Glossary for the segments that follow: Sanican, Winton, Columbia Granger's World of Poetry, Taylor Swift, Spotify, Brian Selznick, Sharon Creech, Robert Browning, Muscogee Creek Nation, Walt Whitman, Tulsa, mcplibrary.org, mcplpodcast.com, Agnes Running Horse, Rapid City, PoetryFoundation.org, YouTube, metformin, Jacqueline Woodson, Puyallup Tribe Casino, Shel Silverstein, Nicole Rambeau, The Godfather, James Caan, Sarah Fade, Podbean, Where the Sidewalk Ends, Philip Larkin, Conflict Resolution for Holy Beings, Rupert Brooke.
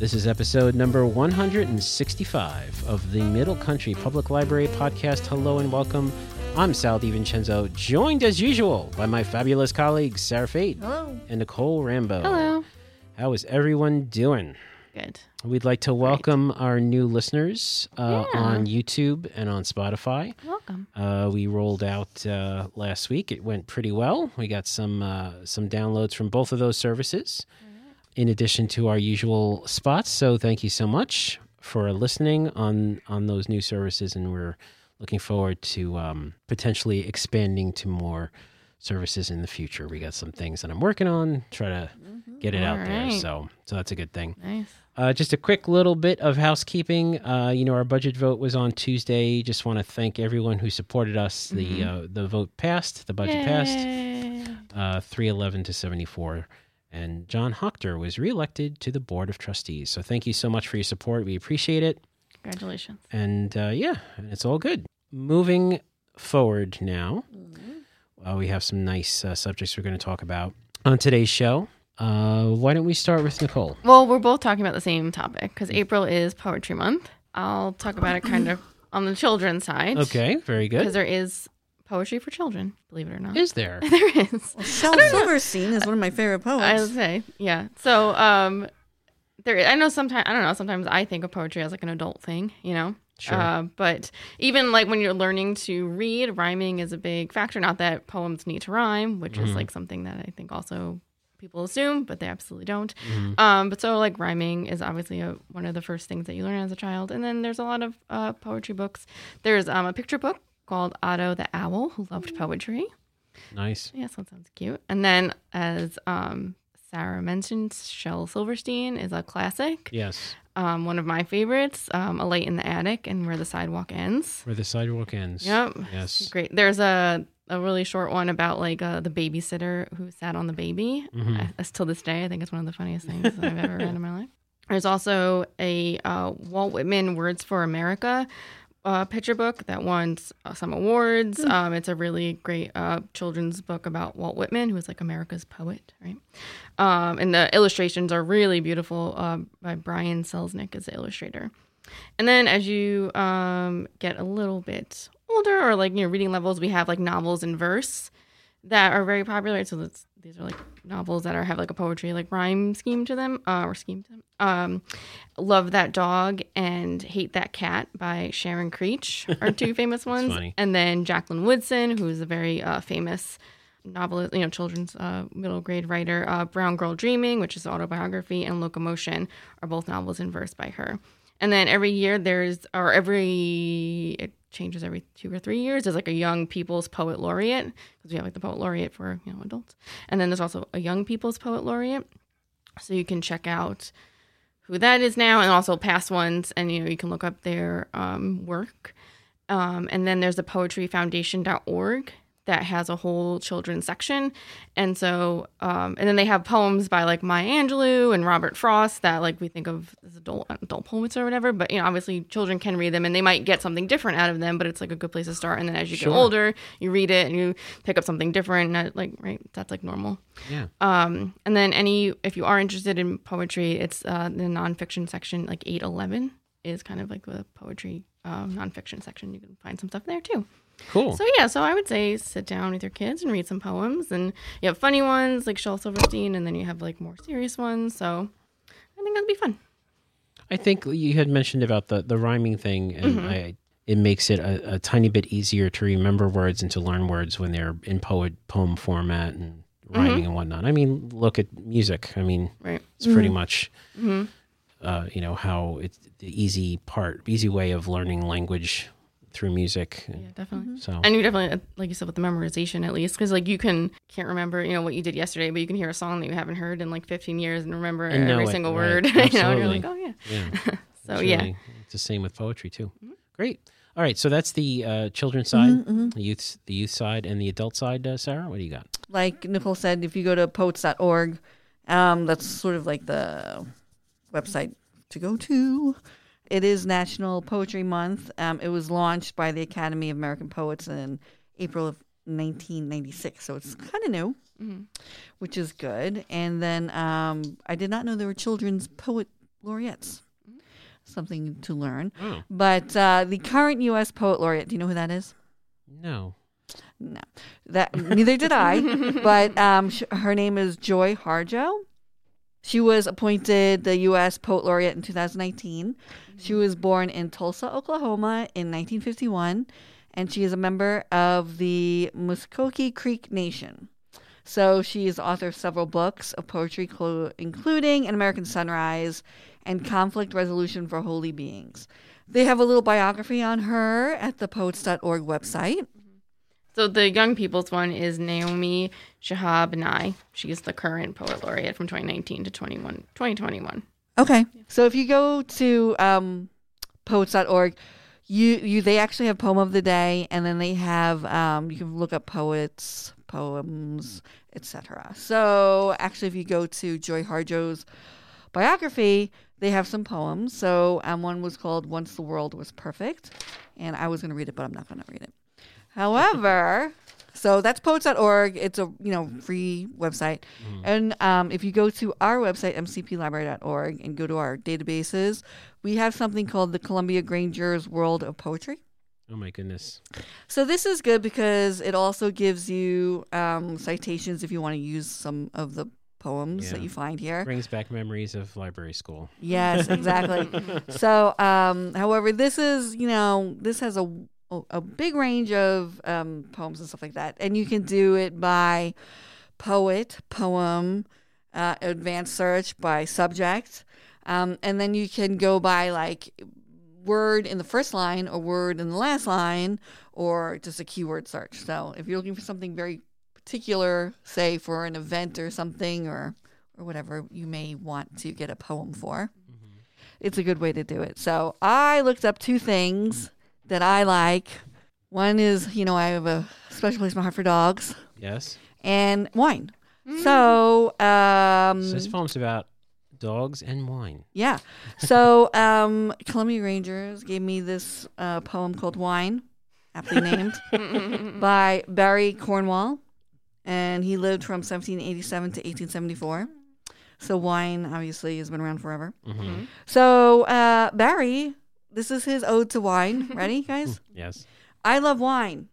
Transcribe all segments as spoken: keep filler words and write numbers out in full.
This is episode number one hundred sixty-five of the Middle Country Public Library podcast. Hello and welcome. I'm Sal DiVincenzo, joined as usual by my fabulous colleagues, Sarah Fade. Hello. And Nicole Rambeau. Hello. How is everyone doing? Good. We'd like to welcome Great. our new listeners uh, yeah. on YouTube and on Spotify. Welcome. Uh, we rolled out uh, last week. It went pretty well. We got some uh, some downloads from both of those services, right, in addition to our usual spots. So thank you so much for listening on, on those new services, and we're looking forward to um, potentially expanding to more services in the future. We got some things that I'm working on, try to mm-hmm. get it All out right. there. So so that's a good thing. Nice. Uh, just a quick little bit of housekeeping. Uh, you know, our budget vote was on Tuesday. Just want to thank everyone who supported us. The mm-hmm. uh, the vote passed, the budget Yay. passed, uh, three eleven to seventy-four. And John Hochter was reelected to the Board of Trustees. So thank you so much for your support. We appreciate it. Congratulations. And uh, yeah, it's all good. Moving forward now, mm-hmm. uh, we have some nice uh, subjects we're going to talk about on today's show. Uh, why don't we start with Nicole? Well, we're both talking about the same topic because April is Poetry Month. I'll talk about it kind of on the children's side. Okay, very good. Because there is poetry for children, believe it or not. Is there? There is. Well, Shel Silverstein is one of my favorite poets. I would say, yeah. So, um, there is, I know sometimes, I don't know, sometimes I think of poetry as like an adult thing, you know? Sure. Uh, but even like when you're learning to read, rhyming is a big factor. Not that poems need to rhyme, which mm. is like something that I think also people assume, but they absolutely don't. Mm-hmm. Um, but so like rhyming is obviously a, one of the first things that you learn as a child. And then there's a lot of uh, poetry books. There's um, a picture book called Otto the Owl, who loved poetry. Nice. Yes, that sounds cute. And then as um, Sarah mentioned, Shel Silverstein is a classic. Yes. Um, one of my favorites, um, A Light in the Attic and Where the Sidewalk Ends. Where the Sidewalk Ends. Yep. Yes. Great. There's a... a really short one about like uh, the babysitter who sat on the baby. Mm-hmm. I, as till this day, I think it's one of the funniest things that I've ever read in my life. There's also a uh, Walt Whitman Words for America uh, picture book that won uh, some awards. Mm. Um, it's a really great uh, children's book about Walt Whitman, who was like America's poet, right? Um, and the illustrations are really beautiful uh, by Brian Selznick as the illustrator. And then as you um, get a little bit older, or like, you know, reading levels, we have like novels in verse that are very popular. So that's, these are like novels that are have like a poetry like rhyme scheme to them uh, or scheme to them. Um, Love That Dog and Hate That Cat by Sharon Creech are two famous ones. Funny. And then Jacqueline Woodson, who is a very uh, famous novelist, you know, children's uh, middle grade writer. Uh, Brown Girl Dreaming, which is autobiography, and Locomotion are both novels in verse by her. And then every year there's, or every, it changes every two or three years, there's like a young people's poet laureate, because we have like the poet laureate for, you know, adults. And then there's also a young people's poet laureate. So you can check out who that is now, and also past ones, and, you know, you can look up their um, work. Um, and then there's the Poetry Foundation dot org that has a whole children's section. And so, um, and then they have poems by like Maya Angelou and Robert Frost that like we think of as adult, adult poets or whatever, but, you know, obviously children can read them and they might get something different out of them, but it's like a good place to start. And then as you sure. get older, you read it and you pick up something different, and like, right, that's like normal. Yeah. Um, and then any, if you are interested in poetry, it's uh, the nonfiction section, like eight eleven is kind of like the poetry uh, nonfiction section. You can find some stuff there too. Cool. So, yeah, so I would say sit down with your kids and read some poems. And you have funny ones like Shel Silverstein, and then you have like more serious ones. So I think that'd be fun. I think you had mentioned about the, the rhyming thing, and mm-hmm. I, it makes it a, a tiny bit easier to remember words and to learn words when they're in poet poem format and rhyming mm-hmm. and whatnot. I mean, look at music. I mean, right. it's mm-hmm. pretty much, mm-hmm. uh, you know, how it's the easy part, easy way of learning language through music. Yeah, definitely. So, and you definitely, like you said, with the memorization at least, because like you can can't remember, you know, what you did yesterday, but you can hear a song that you haven't heard in like fifteen years and remember and every it, single right. word. Absolutely. You know, and you're like, oh yeah. yeah. so it's really, yeah, it's the same with poetry too. Mm-hmm. Great. All right, so that's the uh, children's side, mm-hmm. the youth, the youth side, and the adult side. Uh, Sarah, what do you got? Like Nicole said, if you go to poets dot org, um, that's sort of like the website to go to. It is National Poetry Month. Um, it was launched by the Academy of American Poets in April of nineteen ninety-six, so it's kind of new, mm-hmm. which is good. And then um, I did not know there were children's poet laureates. Something to learn. Oh. But uh, the current U S poet laureate, do you know who that is? No. No. That neither did I. But um, sh- her name is Joy Harjo. She was appointed the U S poet laureate in two thousand nineteen. She was born in Tulsa, Oklahoma in nineteen fifty-one, and she is a member of the Muscogee Creek Nation. So she is the author of several books of poetry, clo- including An American Sunrise and Conflict Resolution for Holy Beings. They have a little biography on her at the poets dot org website. So the Young People's one is Naomi Shahab Nye. She is the current poet laureate from twenty nineteen to twenty twenty-one. Okay. So if you go to um, poets dot org, you, you they actually have Poem of the Day, and then they have, um, you can look up poets, poems, et cetera. So actually, if you go to Joy Harjo's biography, they have some poems. So um, one was called Once the World Was Perfect, and I was going to read it, but I'm not going to read it. However, so that's poets dot org. It's a, you know, free website. Mm. And um, if you go to our website, m c p library dot org, and go to our databases, we have something called the Columbia Granger's World of Poetry. Oh, my goodness. So this is good because it also gives you um, citations if you want to use some of the poems yeah. that you find here. Brings back memories of library school. Yes, exactly. So, um, however, this is, you know, this has a a big range of um, poems and stuff like that. And you can do it by poet, poem, uh, advanced search by subject. Um, and then you can go by like word in the first line or word in the last line or just a keyword search. So if you're looking for something very particular, say for an event or something or, or whatever you may want to get a poem for, mm-hmm. it's a good way to do it. So I looked up two things that I like. One is, you know, I have a special place in my heart for dogs. Yes. And wine. Mm. So, um, so this poem's about dogs and wine. Yeah. So, um, Columbia Rangers gave me this uh, poem called Wine, aptly named, by Barry Cornwall. And he lived from seventeen eighty-seven to eighteen seventy-four. So, wine obviously has been around forever. Mm-hmm. So, uh, Barry. This is his ode to wine. Ready, guys? Yes. I love wine,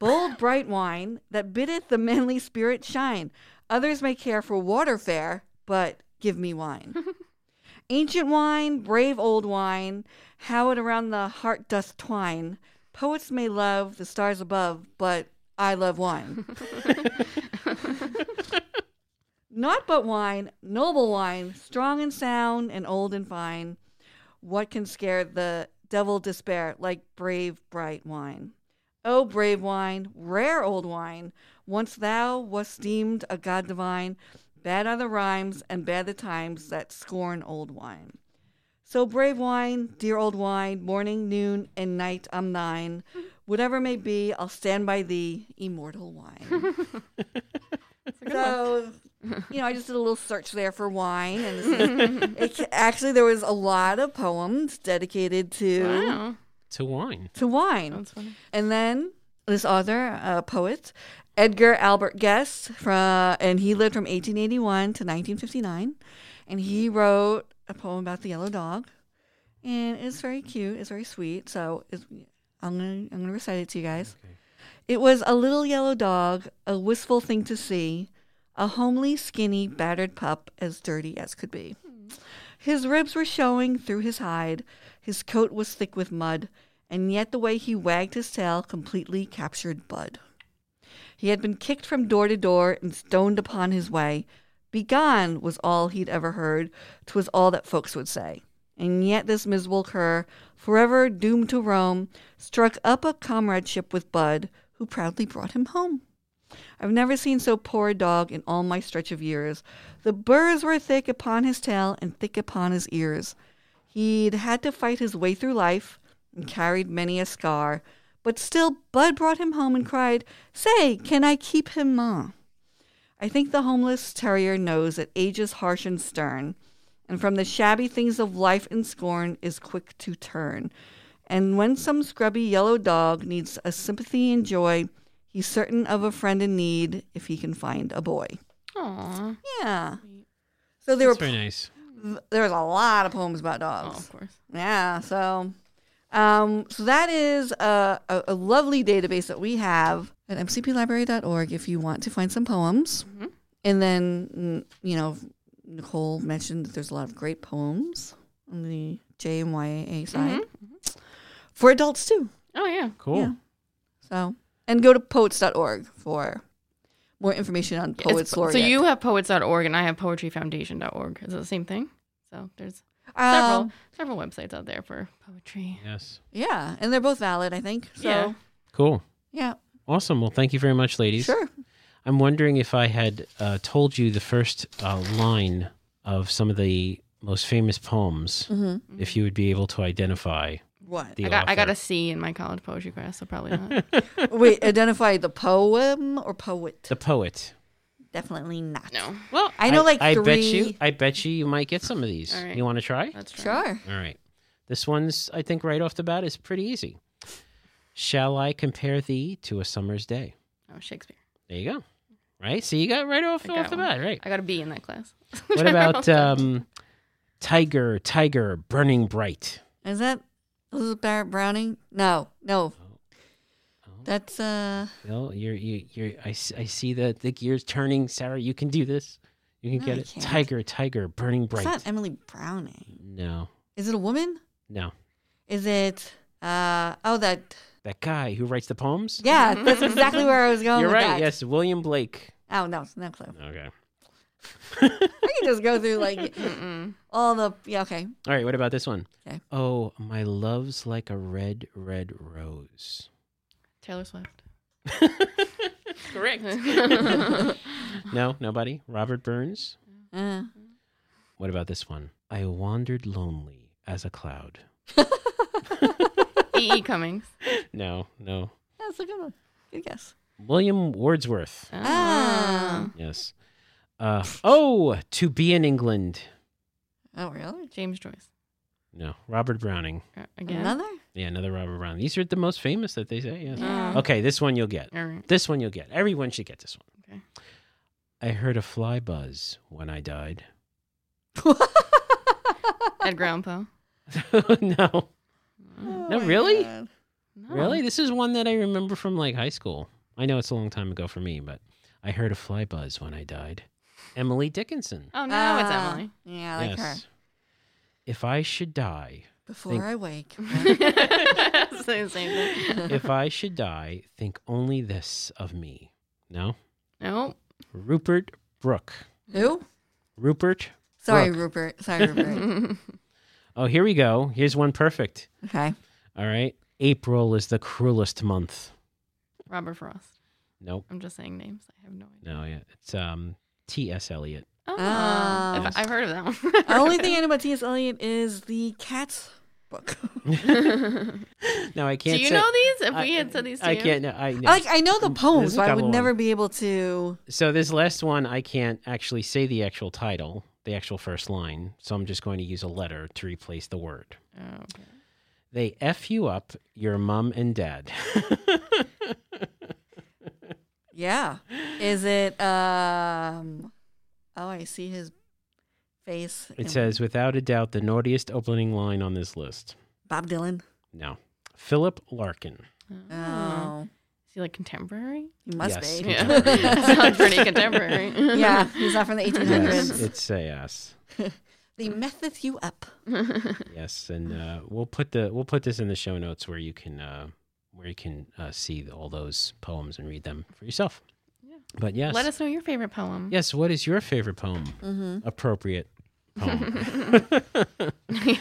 bold, bright wine that biddeth the manly spirit shine. Others may care for water fare, but give me wine. Ancient wine, brave old wine, how it around the heart doth twine. Poets may love the stars above, but I love wine. Naught but wine, noble wine, strong and sound and old and fine. What can scare the devil despair like brave, bright wine? Oh, brave wine, rare old wine, once thou wast deemed a god divine, bad are the rhymes and bad the times that scorn old wine. So brave wine, dear old wine, morning, noon, and night I'm thine. Whatever may be, I'll stand by thee, immortal wine. So, you know, I just did a little search there for wine, and this is, it, actually there was a lot of poems dedicated to wow. to wine. To wine. That's funny. And then this author, uh, poet, Edgar Albert Guest, from and he lived from eighteen eighty-one to nineteen fifty-nine, and he wrote a poem about the yellow dog, and it's very cute. It's very sweet. So it's, I'm gonna I'm gonna recite it to you guys. Okay. It was a little yellow dog, a wistful thing to see, a homely, skinny, battered pup as dirty as could be. His ribs were showing through his hide, his coat was thick with mud, and yet the way he wagged his tail completely captured Bud. He had been kicked from door to door and stoned upon his way. Begone was all he'd ever heard, 'twas all that folks would say. And yet this miserable cur, forever doomed to roam, struck up a comradeship with Bud, who proudly brought him home. I've never seen so poor a dog in all my stretch of years. The burrs were thick upon his tail and thick upon his ears. He'd had to fight his way through life and carried many a scar, but still Bud brought him home and cried, "Say, can I keep him, Ma?" I think the homeless terrier knows that age is harsh and stern, and from the shabby things of life and scorn is quick to turn. And when some scrubby yellow dog needs a sympathy and joy, he's certain of a friend in need if he can find a boy. Aww. Yeah. So they That's were very nice. There's a lot of poems about dogs. Oh, of course. Yeah, so... Um, so that is a, a, a lovely database that we have at m c p library dot org if you want to find some poems. Mm-hmm. And then, you know, Nicole mentioned that there's a lot of great poems on the J M Y A side. Mm-hmm. For adults, too. Oh, yeah. Cool. Yeah. So, and go to poets dot org for more information on Poets it's, Laureate. So you have poets dot org and I have poetry foundation dot org. Is it the same thing? So there's... Several um, several websites out there for poetry. Yes. Yeah, and they're both valid, I think. So. Yeah. Cool. Yeah. Awesome. Well, thank you very much, ladies. Sure. I'm wondering if I had uh, told you the first uh, line of some of the most famous poems, mm-hmm. if you would be able to identify what the I got. Author. I got a C in my college poetry class, so probably not. Wait, identify the poem or poet? The poet. Definitely not. No. Well, I know like I, I three. bet you, I bet you, you might get some of these. All right. You want to try? Let's try. Sure. All right. This one's, I think, right off the bat is pretty easy. Shall I compare thee to a summer's day? Oh, Shakespeare. There you go. Right. So you got right off, off the bat, right? I got a B in that class. What about um, Tiger, Tiger, burning bright? Is that Elizabeth Barrett Browning? No, no. That's uh. No, you're you you're. I, I see the the gears turning, Sarah. You can do this. You can no, get I it. Can't. Tiger, tiger, burning bright. It's not Emily Browning. No. Is it a woman? No. Is it uh? Oh, that that guy who writes the poems. Yeah, that's exactly where I was going. You're with right. That. Yes, William Blake. Oh no, no clue. Okay. I can just go through like all the yeah. Okay. All right. What about this one? Okay. Oh, my love's like a red, red rose. Taylor Swift. Correct. No, nobody. Robert Burns. Uh. What about this one? I wandered lonely as a cloud. E E. Cummings. No, no. That's a good one. Good guess. William Wordsworth. Ah. Yes. Uh, oh, to be in England. Oh, really? James Joyce. No, Robert Browning. Again? Another? Yeah, another Robert Browning. These are the most famous that they say, yes. Yeah. Okay, this one you'll get. All right. This one you'll get. Everyone should get this one. Okay. I heard a fly buzz when I died. Edgar Allan Poe. No. Oh, no, really? No. Really? This is one that I remember from like high school. I know it's a long time ago for me, but I heard a fly buzz when I died. Emily Dickinson. Oh, no, uh, it's Emily. Yeah, I like yes. her. If I should die... Before think... I wake. Same thing. If I should die, think only this of me. No? No. Rupert Brooke. Who? Rupert Sorry, Brooke. Rupert. Sorry, Rupert. Oh, here we go. Here's one perfect. Okay. All right. April is the cruelest month. Robert Frost. Nope. I'm just saying names. I have no idea. No, yeah. It's um, T. S. Eliot. Oh, uh, yes. I've heard of that one. The only thing I know about T. S. Eliot is the Cats book. No, I can't. Do you say, know these? If I, we had said these, to I you? Can't. No, I know. Like I know the poems, but I would never be able to. So this last one, I can't actually say the actual title, the actual first line. So I'm just going to use a letter to replace the word. Oh, okay. They f you up, your mom and dad. Yeah. Is it? Um... Oh, I see his face. It says, without a doubt, the naughtiest opening line on this list. Bob Dylan? No. Philip Larkin. Oh. Oh. Is he like contemporary? He must yes, be. Yeah. Sounds pretty contemporary. Yeah, he's not from the eighteen hundreds. Yes, it's a yes. They method you up. Yes, and uh, we'll put the we'll put this in the show notes where you can uh, where you can uh, see all those poems and read them for yourself. But yes. Let us know your favorite poem. Yes, what is your favorite poem? Mm-hmm. Appropriate poem. Yeah.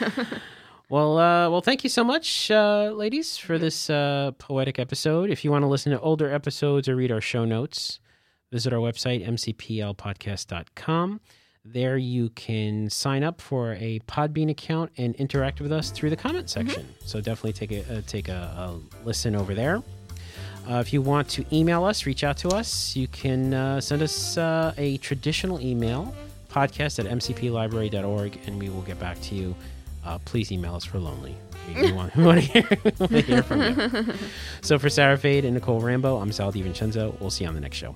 Well, uh, well, thank you so much, uh, ladies, for this uh, poetic episode. If you want to listen to older episodes or read our show notes, visit our website, m c p l podcast dot com. There you can sign up for a Podbean account and interact with us through the comment section. Mm-hmm. So definitely take a uh, take a, a listen over there. Uh, if you want to email us, reach out to us. You can uh, send us uh, a traditional email, podcast at m c p library dot org, and we will get back to you. Uh, please email us. We're lonely. We, we want, we want to hear, we want to hear from you. So for Sarah Fade and Nicole Rambeau, I'm Sal DiVincenzo. We'll see you on the next show.